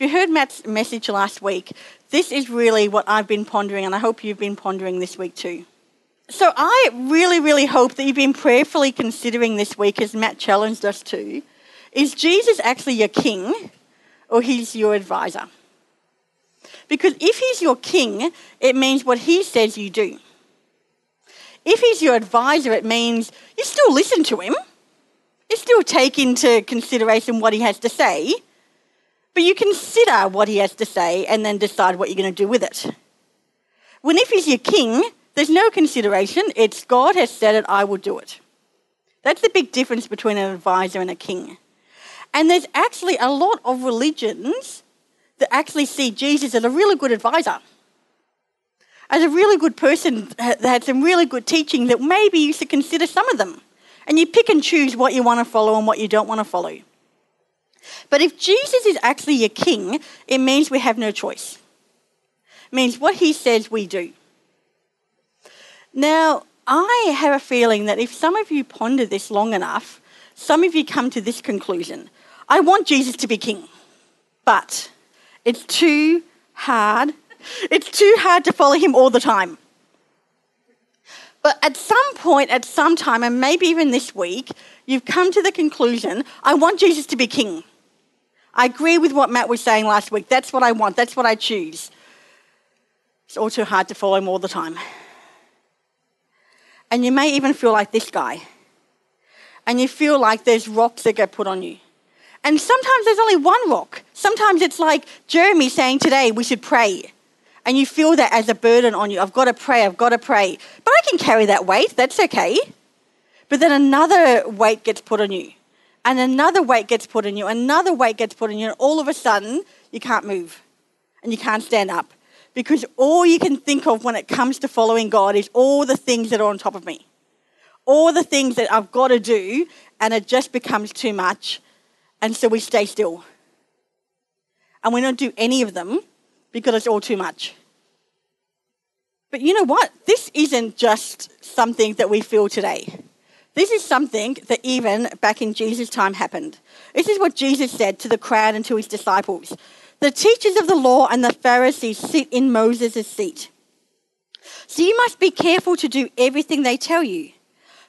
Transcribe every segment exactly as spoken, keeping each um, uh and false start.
If you heard Matt's message last week, this is really what I've been pondering, and I hope you've been pondering this week too. So I really, really hope that you've been prayerfully considering this week, as Matt challenged us to, is Jesus actually your king or he's your advisor? Because if he's your king, it means what he says you do. If he's your advisor, it means you still listen to him. You still take into consideration what he has to say, but you consider what he has to say and then decide what you're going to do with it. When if he's your king, there's no consideration. It's God has said it, I will do it. That's the big difference between an advisor and a king. And there's actually a lot of religions that actually see Jesus as a really good advisor, as a really good person that had some really good teaching that maybe you should consider some of them. And you pick and choose what you want to follow and what you don't want to follow. But if Jesus is actually your king, it means we have no choice. It means what he says we do. Now, I have a feeling that if some of you ponder this long enough, some of you come to this conclusion. I want Jesus to be king, but it's too hard. It's too hard to follow him all the time. But at some point, at some time, and maybe even this week, you've come to the conclusion, I want Jesus to be king. I agree with what Matt was saying last week. That's what I want. That's what I choose. It's all too hard to follow him all the time. And you may even feel like this guy. And you feel like there's rocks that get put on you. And sometimes there's only one rock. Sometimes it's like Jeremy saying today, we should pray. And you feel that as a burden on you. I've got to pray, I've got to pray. But I can carry that weight, that's okay. But then another weight gets put on you. And another weight gets put on you. Another weight gets put on you. And all of a sudden, you can't move. And you can't stand up. Because all you can think of when it comes to following God is all the things that are on top of me. All the things that I've got to do. And it just becomes too much. And so we stay still. And we don't do any of them. Because it's all too much. But you know what? This isn't just something that we feel today. This is something that even back in Jesus' time happened. This is what Jesus said to the crowd and to his disciples. The teachers of the law and the Pharisees sit in Moses' seat. So you must be careful to do everything they tell you.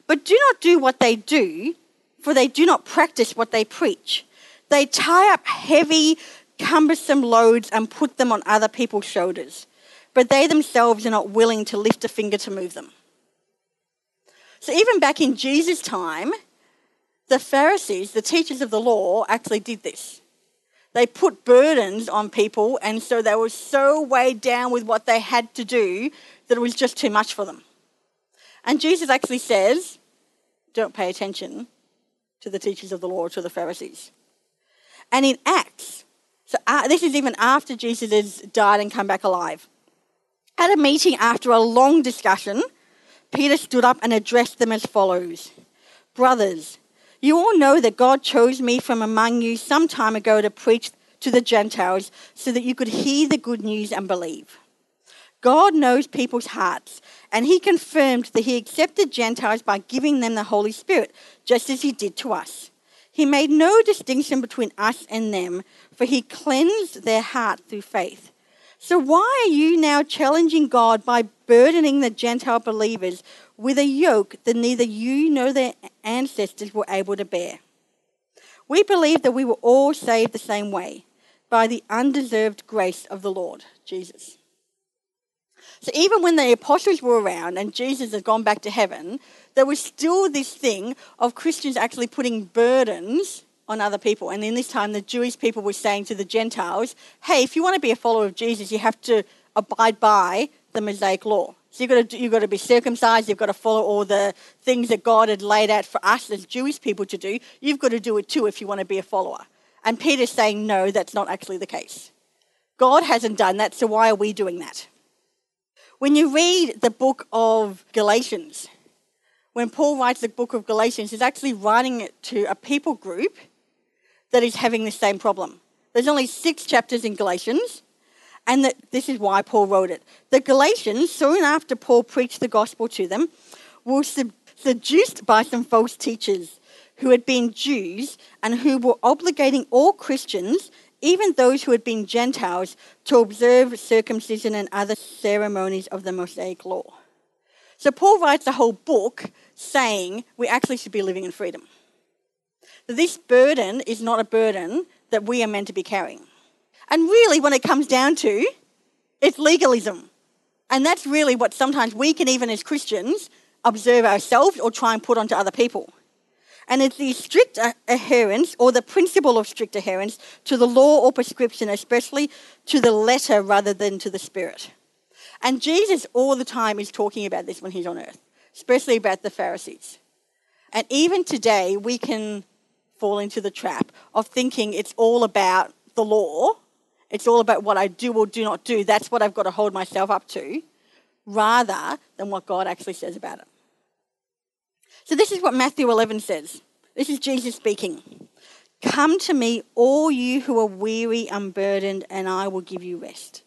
But do not do what they do, for they do not practice what they preach. They tie up heavy cumbersome loads and put them on other people's shoulders, but they themselves are not willing to lift a finger to move them. So even back in Jesus' time, the Pharisees, the teachers of the law, actually did this. They put burdens on people, and so they were so weighed down with what they had to do that it was just too much for them. And Jesus actually says, don't pay attention to the teachers of the law or to the Pharisees. And in Acts, So uh, this is even after Jesus has died and come back alive. At a meeting after a long discussion, Peter stood up and addressed them as follows. Brothers, you all know that God chose me from among you some time ago to preach to the Gentiles so that you could hear the good news and believe. God knows people's hearts, and he confirmed that he accepted Gentiles by giving them the Holy Spirit, just as he did to us. He made no distinction between us and them, for he cleansed their heart through faith. So why are you now challenging God by burdening the Gentile believers with a yoke that neither you nor their ancestors were able to bear? We believe that we were all saved the same way, by the undeserved grace of the Lord, Jesus. So even when the apostles were around and Jesus had gone back to heaven, there was still this thing of Christians actually putting burdens on other people. And in this time, the Jewish people were saying to the Gentiles, hey, if you want to be a follower of Jesus, you have to abide by the Mosaic law. So you've got to, you've got to be circumcised. You've got to follow all the things that God had laid out for us as Jewish people to do. You've got to do it too if you want to be a follower. And Peter's saying, no, that's not actually the case. God hasn't done that, so why are we doing that? When you read the book of Galatians, when Paul writes the book of Galatians, he's actually writing it to a people group that is having the same problem. There's only six chapters in Galatians, and that this is why Paul wrote it. The Galatians, soon after Paul preached the gospel to them, were seduced by some false teachers who had been Jews and who were obligating all Christians, even those who had been Gentiles, to observe circumcision and other ceremonies of the Mosaic law. So Paul writes a whole book saying we actually should be living in freedom. This burden is not a burden that we are meant to be carrying. And really, when it comes down to, it's legalism. And that's really what sometimes we can, even as Christians, observe ourselves or try and put onto other people. And it's the strict adherence, or the principle of strict adherence, to the law or prescription, especially to the letter rather than to the spirit. And Jesus all the time is talking about this when he's on earth, especially about the Pharisees. And even today, we can fall into the trap of thinking it's all about the law. It's all about what I do or do not do. That's what I've got to hold myself up to, rather than what God actually says about it. So this is what Matthew eleven says. This is Jesus speaking. "Come to me, all you who are weary and burdened, and I will give you rest.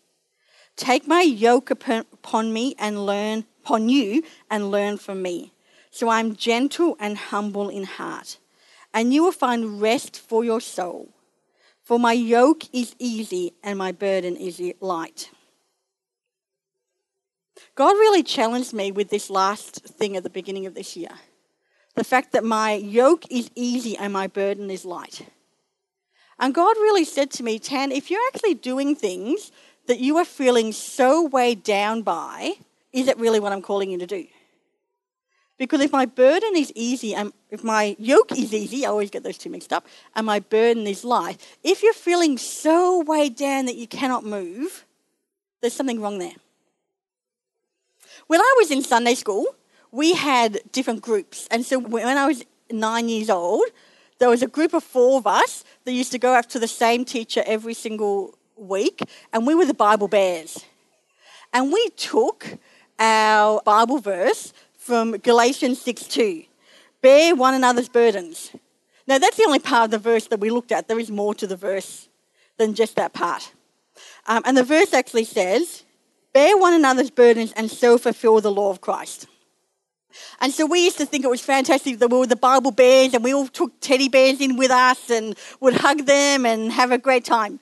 Take my yoke upon me and learn upon you and learn from me. So I am gentle and humble in heart, and you will find rest for your soul. For my yoke is easy and my burden is light." God really challenged me with this last thing at the beginning of this year. The fact that my yoke is easy and my burden is light. And God really said to me, "Tan, if you're actually doing things that you are feeling so weighed down by, is it really what I'm calling you to do? Because if my burden is easy, and if my yoke is easy, I always get those two mixed up, and my burden is light, if you're feeling so weighed down that you cannot move, there's something wrong there." When I was in Sunday school, we had different groups. And so when I was nine years old, there was a group of four of us that used to go up to the same teacher every single week, and we were the Bible Bears. And we took our Bible verse from Galatians six two, "Bear one another's burdens." Now, that's the only part of the verse that we looked at. There is more to the verse than just that part. Um, and the verse actually says, "Bear one another's burdens and so fulfill the law of Christ." And so we used to think it was fantastic that we were the Bible Bears, and we all took teddy bears in with us and would hug them and have a great time.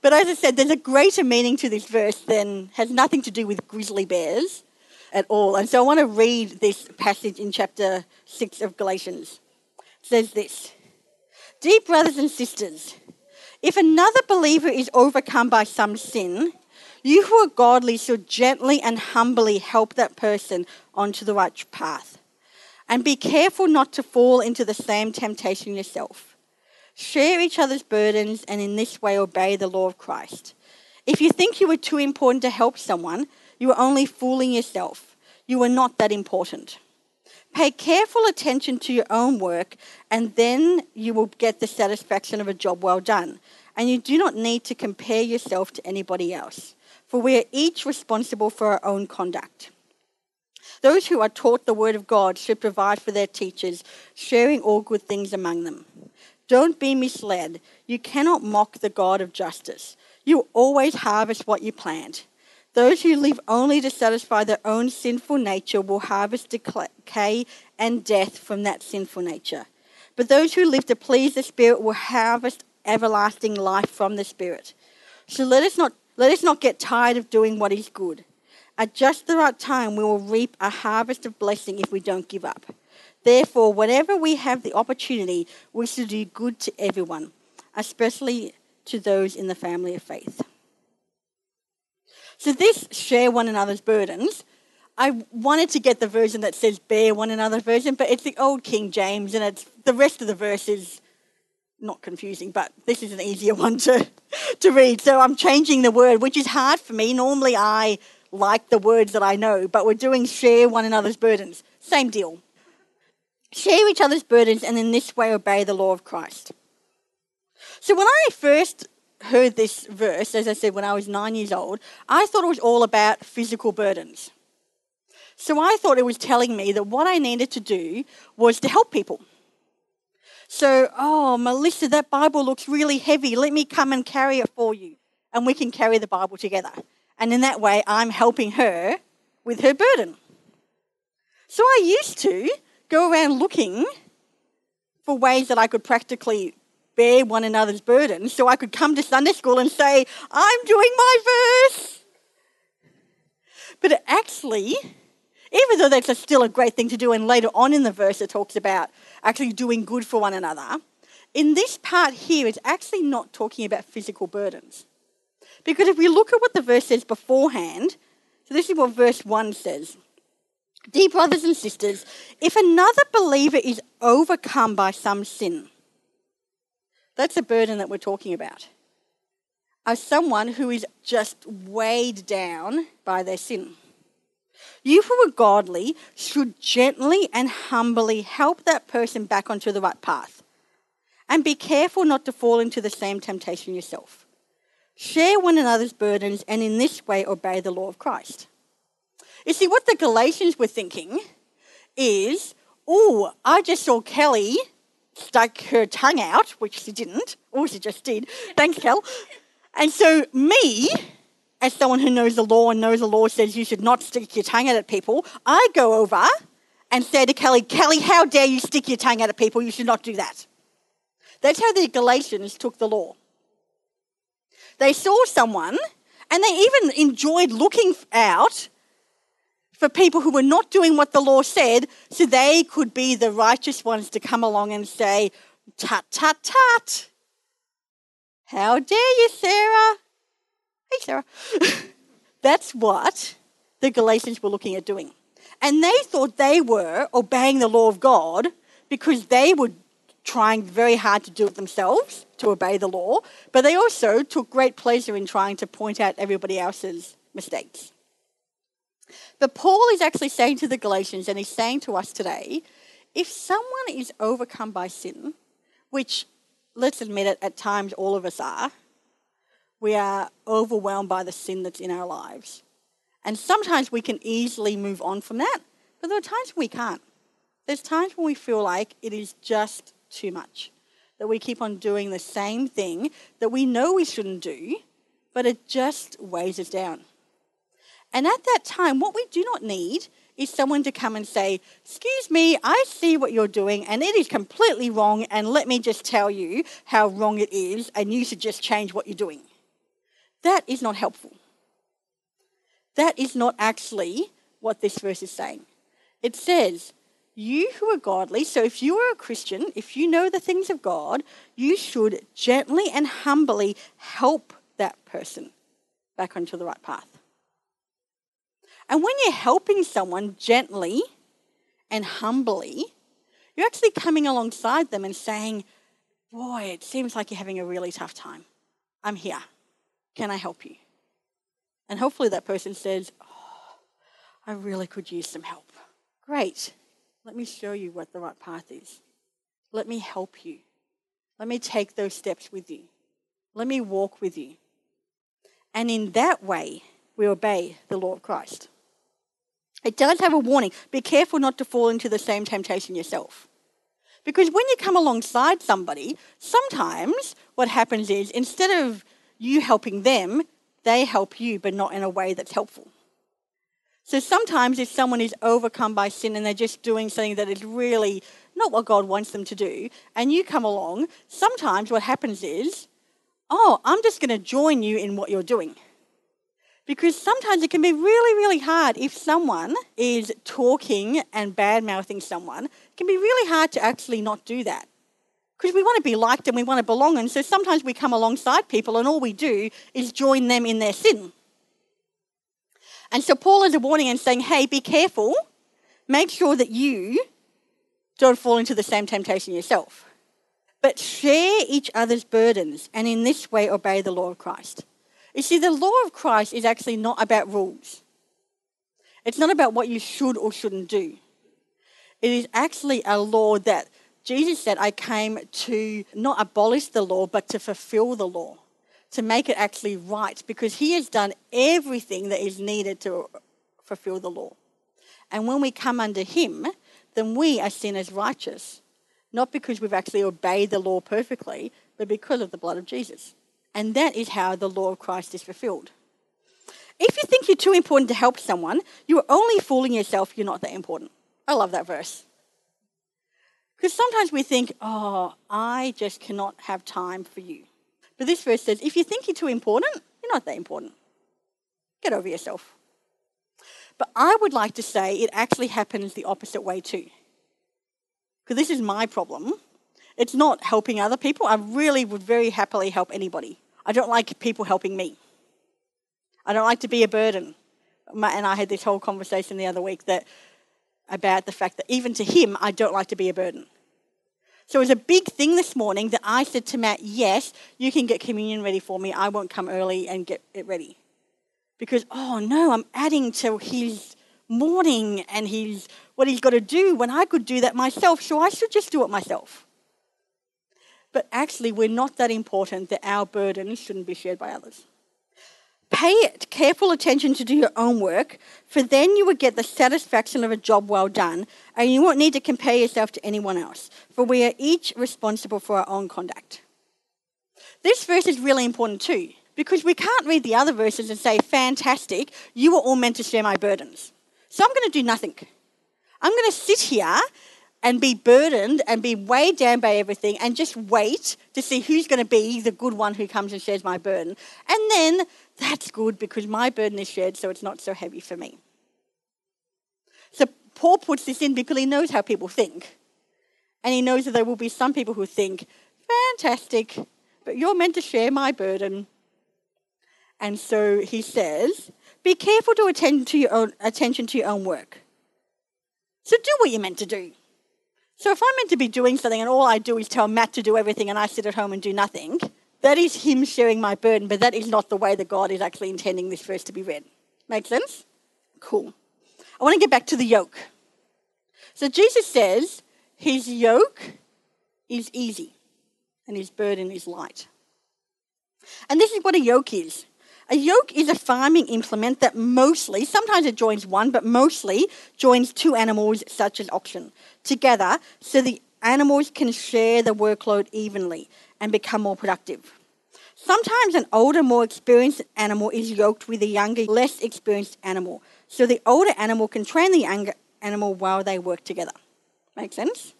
But as I said, there's a greater meaning to this verse than has nothing to do with grizzly bears at all. And so I want to read this passage in chapter six of Galatians. It says this, "Dear brothers and sisters, if another believer is overcome by some sin, you who are godly should gently and humbly help that person onto the right path. And be careful not to fall into the same temptation yourself. Share each other's burdens and in this way obey the law of Christ. If you think you are too important to help someone, you are only fooling yourself. You are not that important. Pay careful attention to your own work, and then you will get the satisfaction of a job well done. And you do not need to compare yourself to anybody else, for we are each responsible for our own conduct. Those who are taught the word of God should provide for their teachers, sharing all good things among them. Don't be misled. You cannot mock the God of justice. You always harvest what you plant. Those who live only to satisfy their own sinful nature will harvest decay and death from that sinful nature. But those who live to please the Spirit will harvest everlasting life from the Spirit. So let us not let us not get tired of doing what is good. At just the right time, we will reap a harvest of blessing if we don't give up. Therefore, whenever we have the opportunity, we should do good to everyone, especially to those in the family of faith." So this share one another's burdens, I wanted to get the version that says bear one another's burden, but it's the old King James, and it's the rest of the verse is not confusing, but this is an easier one to, to read. So I'm changing the word, which is hard for me. Normally I like the words that I know, but we're doing share one another's burdens. Same deal. "Share each other's burdens and in this way obey the law of Christ." So when I first heard this verse, as I said, when I was nine years old, I thought it was all about physical burdens. So I thought it was telling me that what I needed to do was to help people. So, "Oh, Melissa, that Bible looks really heavy. Let me come and carry it for you." And we can carry the Bible together. And in that way, I'm helping her with her burden. So I used to go around looking for ways that I could practically bear one another's burdens, so I could come to Sunday school and say, I'm doing my verse. But actually, even though that's still a great thing to do, and later on in the verse it talks about actually doing good for one another, in this part here it's actually not talking about physical burdens. Because if we look at what the verse says beforehand, so this is what verse one says. Dear brothers and sisters, if another believer is overcome by some sin, that's a burden that we're talking about. As someone who is just weighed down by their sin. You who are godly should gently and humbly help that person back onto the right path. And be careful not to fall into the same temptation yourself. Share one another's burdens and in this way obey the law of Christ. You see, what the Galatians were thinking is, oh, I just saw Kelly stuck her tongue out, which she didn't, or she just did. Thanks, Kel. And so me, as someone who knows the law and knows the law says you should not stick your tongue out at people, I go over and say to Kelly, Kelly, how dare you stick your tongue out at people? You should not do that. That's how the Galatians took the law. They saw someone, and they even enjoyed looking out for people who were not doing what the law said, so they could be the righteous ones to come along and say, tut, tut, tut. How dare you, Sarah? Hey, Sarah. That's what the Galatians were looking at doing. And they thought they were obeying the law of God because they were trying very hard to do it themselves, to obey the law, but they also took great pleasure in trying to point out everybody else's mistakes. But Paul is actually saying to the Galatians, and he's saying to us today, if someone is overcome by sin, which, let's admit it, at times all of us are. We are overwhelmed by the sin that's in our lives. And sometimes we can easily move on from that, but there are times we can't. There's times when we feel like it is just too much, that we keep on doing the same thing that we know we shouldn't do, but it just weighs us down. And at that time, what we do not need is someone to come and say, excuse me, I see what you're doing and it is completely wrong and let me just tell you how wrong it is and you should just change what you're doing. That is not helpful. That is not actually what this verse is saying. It says, you who are godly, so if you are a Christian, if you know the things of God, you should gently and humbly help that person back onto the right path. And when you're helping someone gently and humbly, you're actually coming alongside them and saying, boy, it seems like you're having a really tough time. I'm here. Can I help you? And hopefully that person says, oh, I really could use some help. Great. Let me show you what the right path is. Let me help you. Let me take those steps with you. Let me walk with you. And in that way, we obey the law of Christ. It does have a warning. Be careful not to fall into the same temptation yourself. Because when you come alongside somebody, sometimes what happens is instead of you helping them, they help you, but not in a way that's helpful. So sometimes if someone is overcome by sin and they're just doing something that is really not what God wants them to do, and you come along, sometimes what happens is, oh, I'm just going to join you in what you're doing. Because sometimes it can be really, really hard if someone is talking and bad-mouthing someone. It can be really hard to actually not do that. Because we want to be liked and we want to belong. And so sometimes we come alongside people and all we do is join them in their sin. And so Paul is a warning and saying, hey, be careful. Make sure that you don't fall into the same temptation yourself. But share each other's burdens and in this way obey the law of Christ. You see, the law of Christ is actually not about rules. It's not about what you should or shouldn't do. It is actually a law that Jesus said, I came to not abolish the law, but to fulfill the law, to make it actually right, because he has done everything that is needed to fulfill the law. And when we come under him, then we are seen as righteous, not because we've actually obeyed the law perfectly, but because of the blood of Jesus. And that is how the law of Christ is fulfilled. If you think you're too important to help someone, you are only fooling yourself, you're not that important. I love that verse. Because sometimes we think, oh, I just cannot have time for you. But this verse says, if you think you're too important, you're not that important. Get over yourself. But I would like to say it actually happens the opposite way too. Because this is my problem. It's not helping other people. I really would very happily help anybody. I don't like people helping me. I don't like to be a burden. And I had this whole conversation the other week that about the fact that even to him, I don't like to be a burden. So it was a big thing this morning that I said to Matt, yes, you can get communion ready for me. I won't come early and get it ready. Because, oh no, I'm adding to his morning and his what he's got to do when I could do that myself, so I should just do it myself. But actually, we're not that important that our burden shouldn't be shared by others. Pay careful attention to do your own work, for then you will get the satisfaction of a job well done, and you won't need to compare yourself to anyone else, for we are each responsible for our own conduct. This verse is really important too, because we can't read the other verses and say, fantastic, you were all meant to share my burdens. So I'm going to do nothing. I'm going to sit here and be burdened and be weighed down by everything and just wait to see who's going to be the good one who comes and shares my burden. And then that's good because my burden is shared, so it's not so heavy for me. So Paul puts this in because he knows how people think. And he knows that there will be some people who think, fantastic, but you're meant to share my burden. And so he says, be careful to attend to your own, attention to your own work. So do what you're meant to do. So if I'm meant to be doing something and all I do is tell Matt to do everything and I sit at home and do nothing, that is him sharing my burden, but that is not the way that God is actually intending this verse to be read. Make sense? Cool. I want to get back to the yoke. So Jesus says his yoke is easy and his burden is light. And this is what a yoke is. A yoke is a farming implement that mostly, sometimes it joins one, but mostly joins two animals such as oxen together so the animals can share the workload evenly and become more productive. Sometimes an older, more experienced animal is yoked with a younger, less experienced animal. So the older animal can train the younger animal while they work together. Make sense?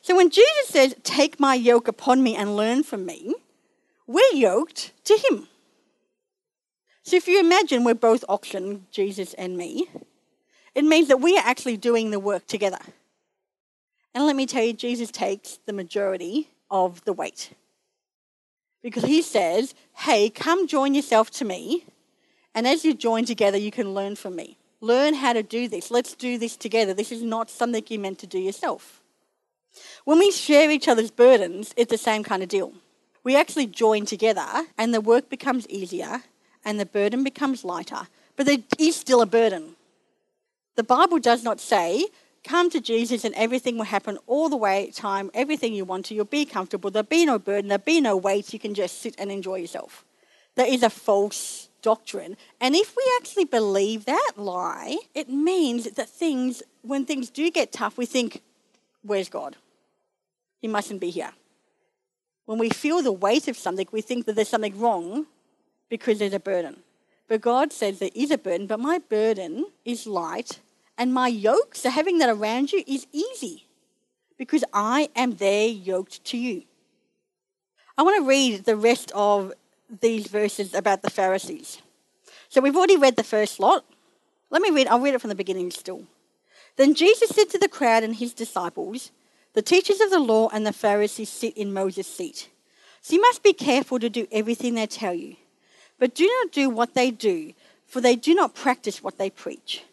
So when Jesus says, take my yoke upon me and learn from me, we're yoked to him. So if you imagine we're both oxen, Jesus and me, it means that we are actually doing the work together. And let me tell you, Jesus takes the majority of the weight. Because he says, hey, come join yourself to me. And as you join together, you can learn from me. Learn how to do this. Let's do this together. This is not something you're meant to do yourself. When we share each other's burdens, it's the same kind of deal. We actually join together and the work becomes easier and the burden becomes lighter. But there is still a burden. The Bible does not say, come to Jesus and everything will happen all the way, time, everything you want to. You'll be comfortable. There'll be no burden. There'll be no weight. You can just sit and enjoy yourself. That is a false doctrine. And if we actually believe that lie, it means that things, when things do get tough, we think, where's God? He mustn't be here. When we feel the weight of something, we think that there's something wrong because there's a burden. But God says there is a burden, but my burden is light and my yoke, so having that around you is easy because I am there yoked to you. I want to read the rest of these verses about the Pharisees. So we've already read the first lot. Let me read, I'll read it from the beginning still. Then Jesus said to the crowd and his disciples, the teachers of the law and the Pharisees sit in Moses' seat. So you must be careful to do everything they tell you. But do not do what they do, for they do not practice what they preach.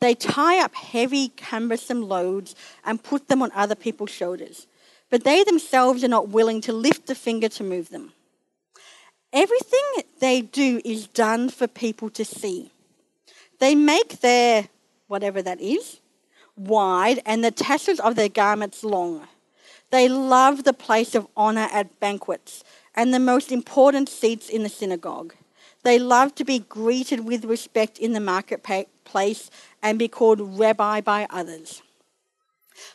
They tie up heavy, cumbersome loads and put them on other people's shoulders, but they themselves are not willing to lift a finger to move them. Everything they do is done for people to see. They make their, whatever that is, wide and the tassels of their garments long. They love the place of honour at banquets and the most important seats in the synagogue. They love to be greeted with respect in the marketplace and be called rabbi by others.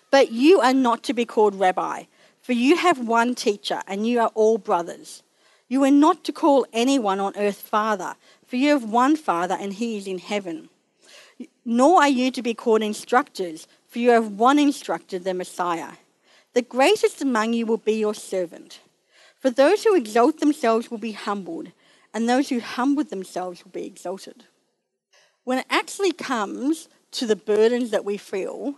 But you are not to be called rabbi, for you have one teacher and you are all brothers. You are not to call anyone on earth father, for you have one father and he is in heaven. Nor are you to be called instructors, for you have one instructor, the Messiah. The greatest among you will be your servant. For those who exalt themselves will be humbled, and those who humble themselves will be exalted." When it actually comes to the burdens that we feel,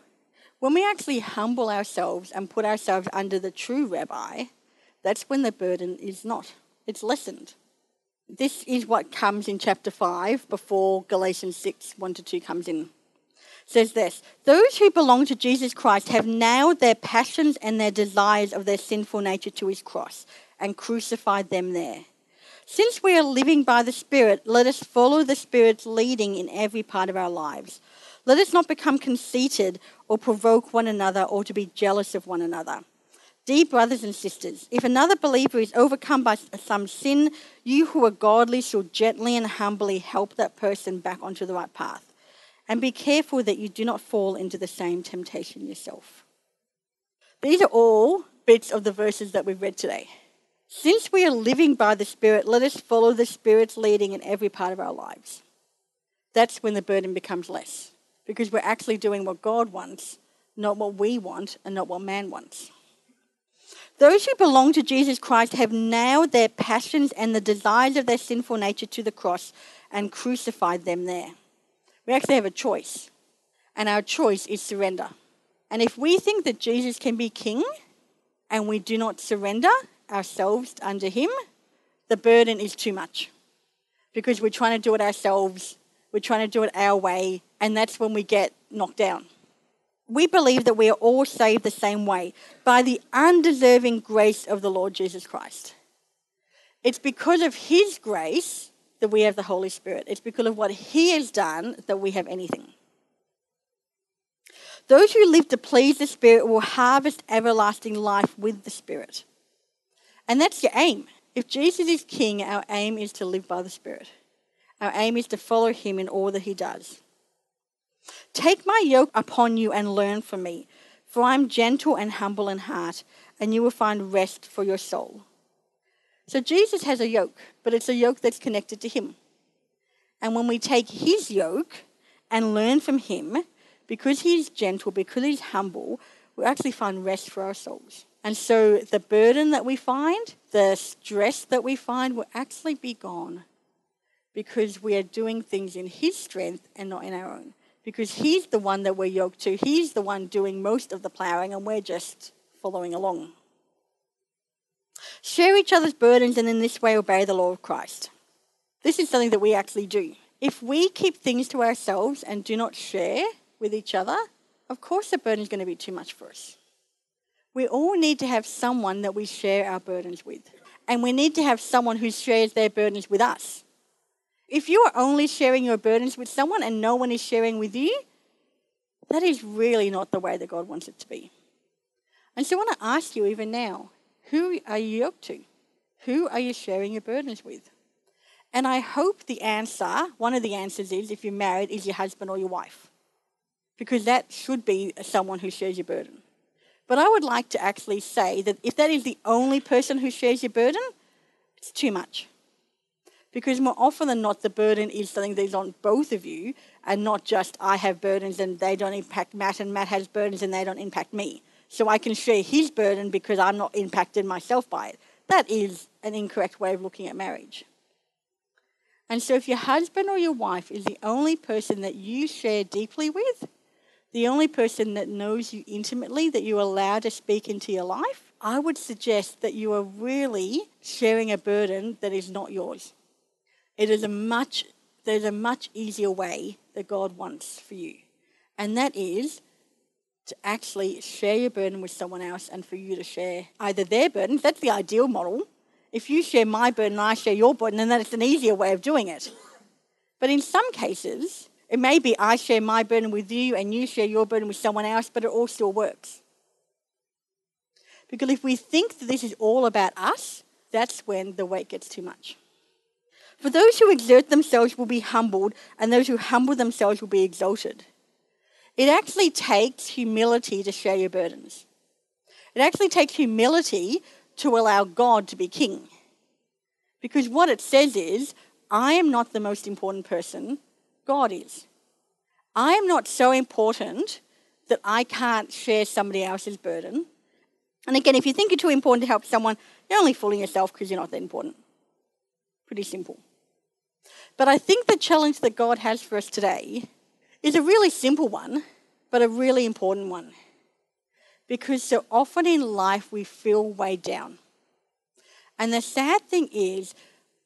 when we actually humble ourselves and put ourselves under the true rabbi, that's when the burden is not. It's lessened. This is what comes in chapter five before Galatians six, one to two comes in. It says this: "Those who belong to Jesus Christ have nailed their passions and their desires of their sinful nature to his cross and crucified them there. Since we are living by the Spirit, let us follow the Spirit's leading in every part of our lives. Let us not become conceited or provoke one another or to be jealous of one another. Dear brothers and sisters, if another believer is overcome by some sin, you who are godly shall gently and humbly help that person back onto the right path. And be careful that you do not fall into the same temptation yourself." These are all bits of the verses that we've read today. Since we are living by the Spirit, let us follow the Spirit's leading in every part of our lives. That's when the burden becomes less, because we're actually doing what God wants, not what we want and not what man wants. "Those who belong to Jesus Christ have nailed their passions and the desires of their sinful nature to the cross and crucified them there." We actually have a choice, and our choice is surrender. And if we think that Jesus can be king and we do not surrender ourselves under him, the burden is too much, because we're trying to do it ourselves, we're trying to do it our way, and that's when we get knocked down. We believe that we are all saved the same way, by the undeserving grace of the Lord Jesus Christ. It's because of his grace that we have the Holy Spirit. It's because of what he has done that we have anything. "Those who live to please the Spirit will harvest everlasting life with the Spirit." And that's your aim. If Jesus is king, our aim is to live by the Spirit. Our aim is to follow him in all that he does. "Take my yoke upon you and learn from me, for I am gentle and humble in heart, and you will find rest for your soul." So Jesus has a yoke, but it's a yoke that's connected to him. And when we take his yoke and learn from him, because he is gentle, because he's humble, we actually find rest for our souls. And so the burden that we find, the stress that we find, will actually be gone, because we are doing things in his strength and not in our own. Because he's the one that we're yoked to. He's the one doing most of the ploughing, and we're just following along. "Share each other's burdens and in this way obey the law of Christ." This is something that we actually do. If we keep things to ourselves and do not share with each other, of course the burden is going to be too much for us. We all need to have someone that we share our burdens with. And we need to have someone who shares their burdens with us. If you are only sharing your burdens with someone and no one is sharing with you, that is really not the way that God wants it to be. And so I want to ask you even now, who are you yoked to? Who are you sharing your burdens with? And I hope the answer, one of the answers is, if you're married, is your husband or your wife. Because that should be someone who shares your burden. But I would like to actually say that if that is the only person who shares your burden, it's too much. Because more often than not, the burden is something that is on both of you, and not just I have burdens and they don't impact Matt, and Matt has burdens and they don't impact me. So I can share his burden because I'm not impacted myself by it. That is an incorrect way of looking at marriage. And so if your husband or your wife is the only person that you share deeply with, the only person that knows you intimately, that you allow to speak into your life, I would suggest that you are really sharing a burden that is not yours. It is a much, there's a much easier way that God wants for you. And that is to actually share your burden with someone else, and for you to share either their burden. That's the ideal model. If you share my burden and I share your burden, then that's an easier way of doing it. But in some cases, it may be I share my burden with you and you share your burden with someone else, but it all still works. Because if we think that this is all about us, that's when the weight gets too much. "For those who exert themselves will be humbled, and those who humble themselves will be exalted." It actually takes humility to share your burdens. It actually takes humility to allow God to be king. Because what it says is, I am not the most important person. God is. I am not so important that I can't share somebody else's burden. And again, if you think you're too important to help someone, you're only fooling yourself because you're not that important. Pretty simple. But I think the challenge that God has for us today is a really simple one, but a really important one. Because so often in life we feel weighed down. And the sad thing is,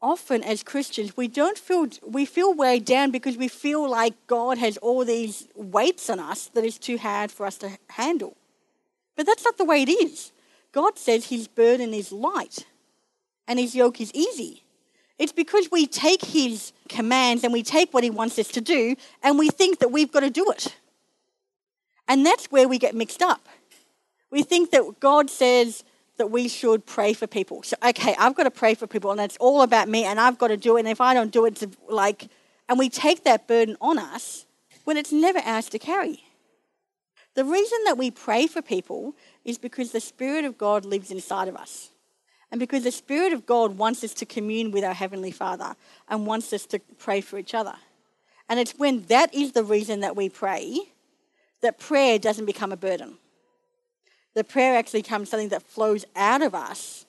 often as Christians, we don't feel, we feel weighed down because we feel like God has all these weights on us that is too hard for us to handle. But that's not the way it is. God says his burden is light and his yoke is easy. It's because we take his commands and we take what he wants us to do and we think that we've got to do it. And that's where we get mixed up. We think that God says that we should pray for people. So, okay, I've got to pray for people and it's all about me and I've got to do it. And if I don't do it, it's like, and we take that burden on us when it's never ours to carry. The reason that we pray for people is because the Spirit of God lives inside of us. And because the Spirit of God wants us to commune with our Heavenly Father and wants us to pray for each other. And it's when that is the reason that we pray, that prayer doesn't become a burden. The prayer actually becomes something that flows out of us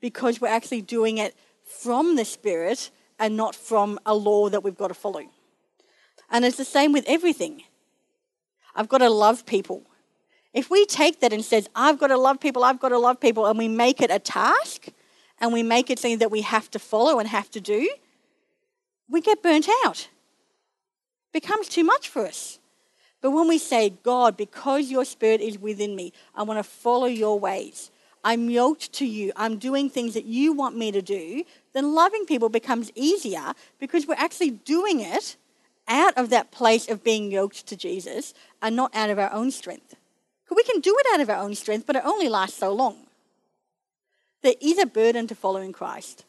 because we're actually doing it from the Spirit and not from a law that we've got to follow. And it's the same with everything. I've got to love people. If we take that and says, I've got to love people, I've got to love people, and we make it a task and we make it something that we have to follow and have to do, we get burnt out. It becomes too much for us. But when we say, God, because your Spirit is within me, I want to follow your ways. I'm yoked to you. I'm doing things that you want me to do. Then loving people becomes easier because we're actually doing it out of that place of being yoked to Jesus and not out of our own strength. Because we can do it out of our own strength, but it only lasts so long. There is a burden to following Christ,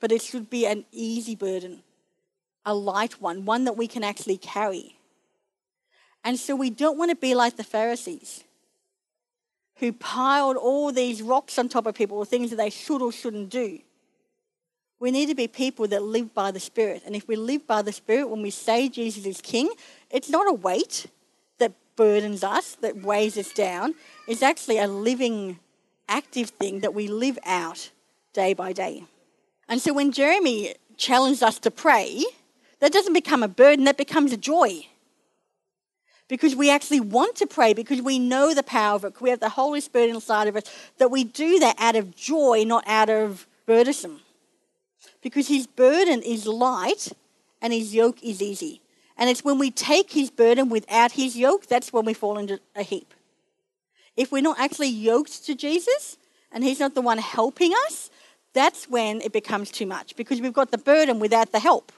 but it should be an easy burden, a light one, one that we can actually carry. And so we don't want to be like the Pharisees who piled all these rocks on top of people or things that they should or shouldn't do. We need to be people that live by the Spirit. And if we live by the Spirit, when we say Jesus is King, it's not a weight that burdens us, that weighs us down. It's actually a living, active thing that we live out day by day. And so when Jeremy challenged us to pray, that doesn't become a burden, that becomes a joy. Because we actually want to pray, because we know the power of it, because we have the Holy Spirit inside of us, that we do that out of joy, not out of burdensome. Because his burden is light and his yoke is easy. And it's when we take his burden without his yoke, that's when we fall into a heap. If we're not actually yoked to Jesus and he's not the one helping us, that's when it becomes too much because we've got the burden without the help.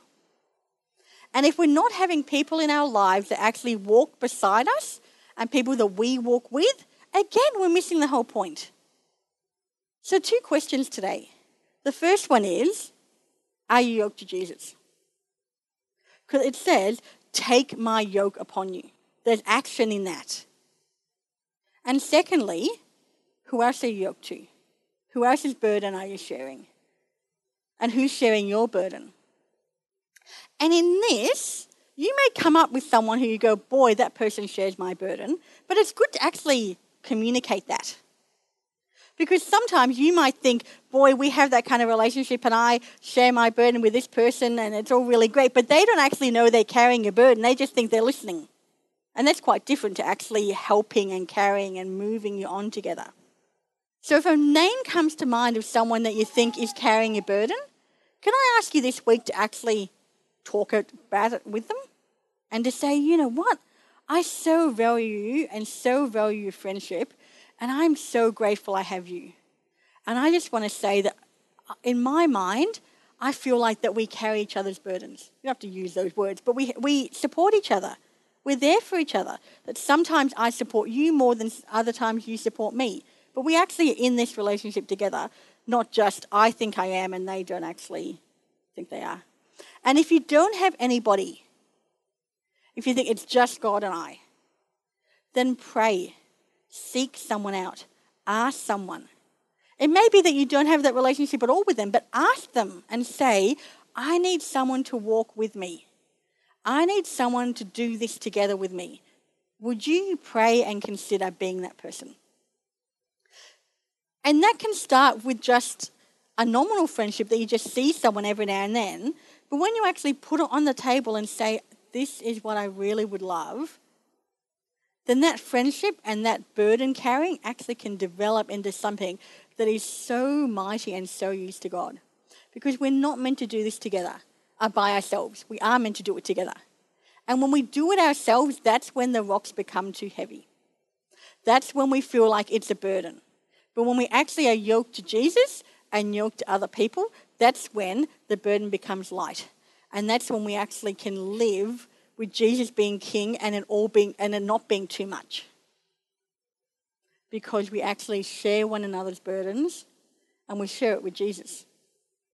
And if we're not having people in our lives that actually walk beside us and people that we walk with, again, we're missing the whole point. So two questions today. The first one is, are you yoked to Jesus? Because it says, take my yoke upon you. There's action in that. And secondly, who else are you yoked to? Who else's burden are you sharing? And who's sharing your burden? And in this, you may come up with someone who you go, boy, that person shares my burden. But it's good to actually communicate that. Because sometimes you might think, boy, we have that kind of relationship and I share my burden with this person and it's all really great. But they don't actually know they're carrying a burden. They just think they're listening. And that's quite different to actually helping and carrying and moving you on together. So if a name comes to mind of someone that you think is carrying a burden, can I ask you this week to actually talk about it with them and to say, you know what, I so value you and so value your friendship. And I'm so grateful I have you. And I just want to say that in my mind, I feel like that we carry each other's burdens. You don't have to use those words, but we we support each other. We're there for each other. That sometimes I support you more than other times you support me. But we actually are in this relationship together, not just I think I am and they don't actually think they are. And if you don't have anybody, if you think it's just God and I, then pray. Seek someone out. Ask someone. It may be that you don't have that relationship at all with them, but ask them and say, I need someone to walk with me. I need someone to do this together with me. Would you pray and consider being that person? And that can start with just a nominal friendship that you just see someone every now and then. But when you actually put it on the table and say, this is what I really would love, then that friendship and that burden carrying actually can develop into something that is so mighty and so used to God. Because we're not meant to do this together or by ourselves. We are meant to do it together. And when we do it ourselves, that's when the rocks become too heavy. That's when we feel like it's a burden. But when we actually are yoked to Jesus and yoked to other people, that's when the burden becomes light. And that's when we actually can live with Jesus being king and it all being and it not being too much. Because we actually share one another's burdens and we share it with Jesus.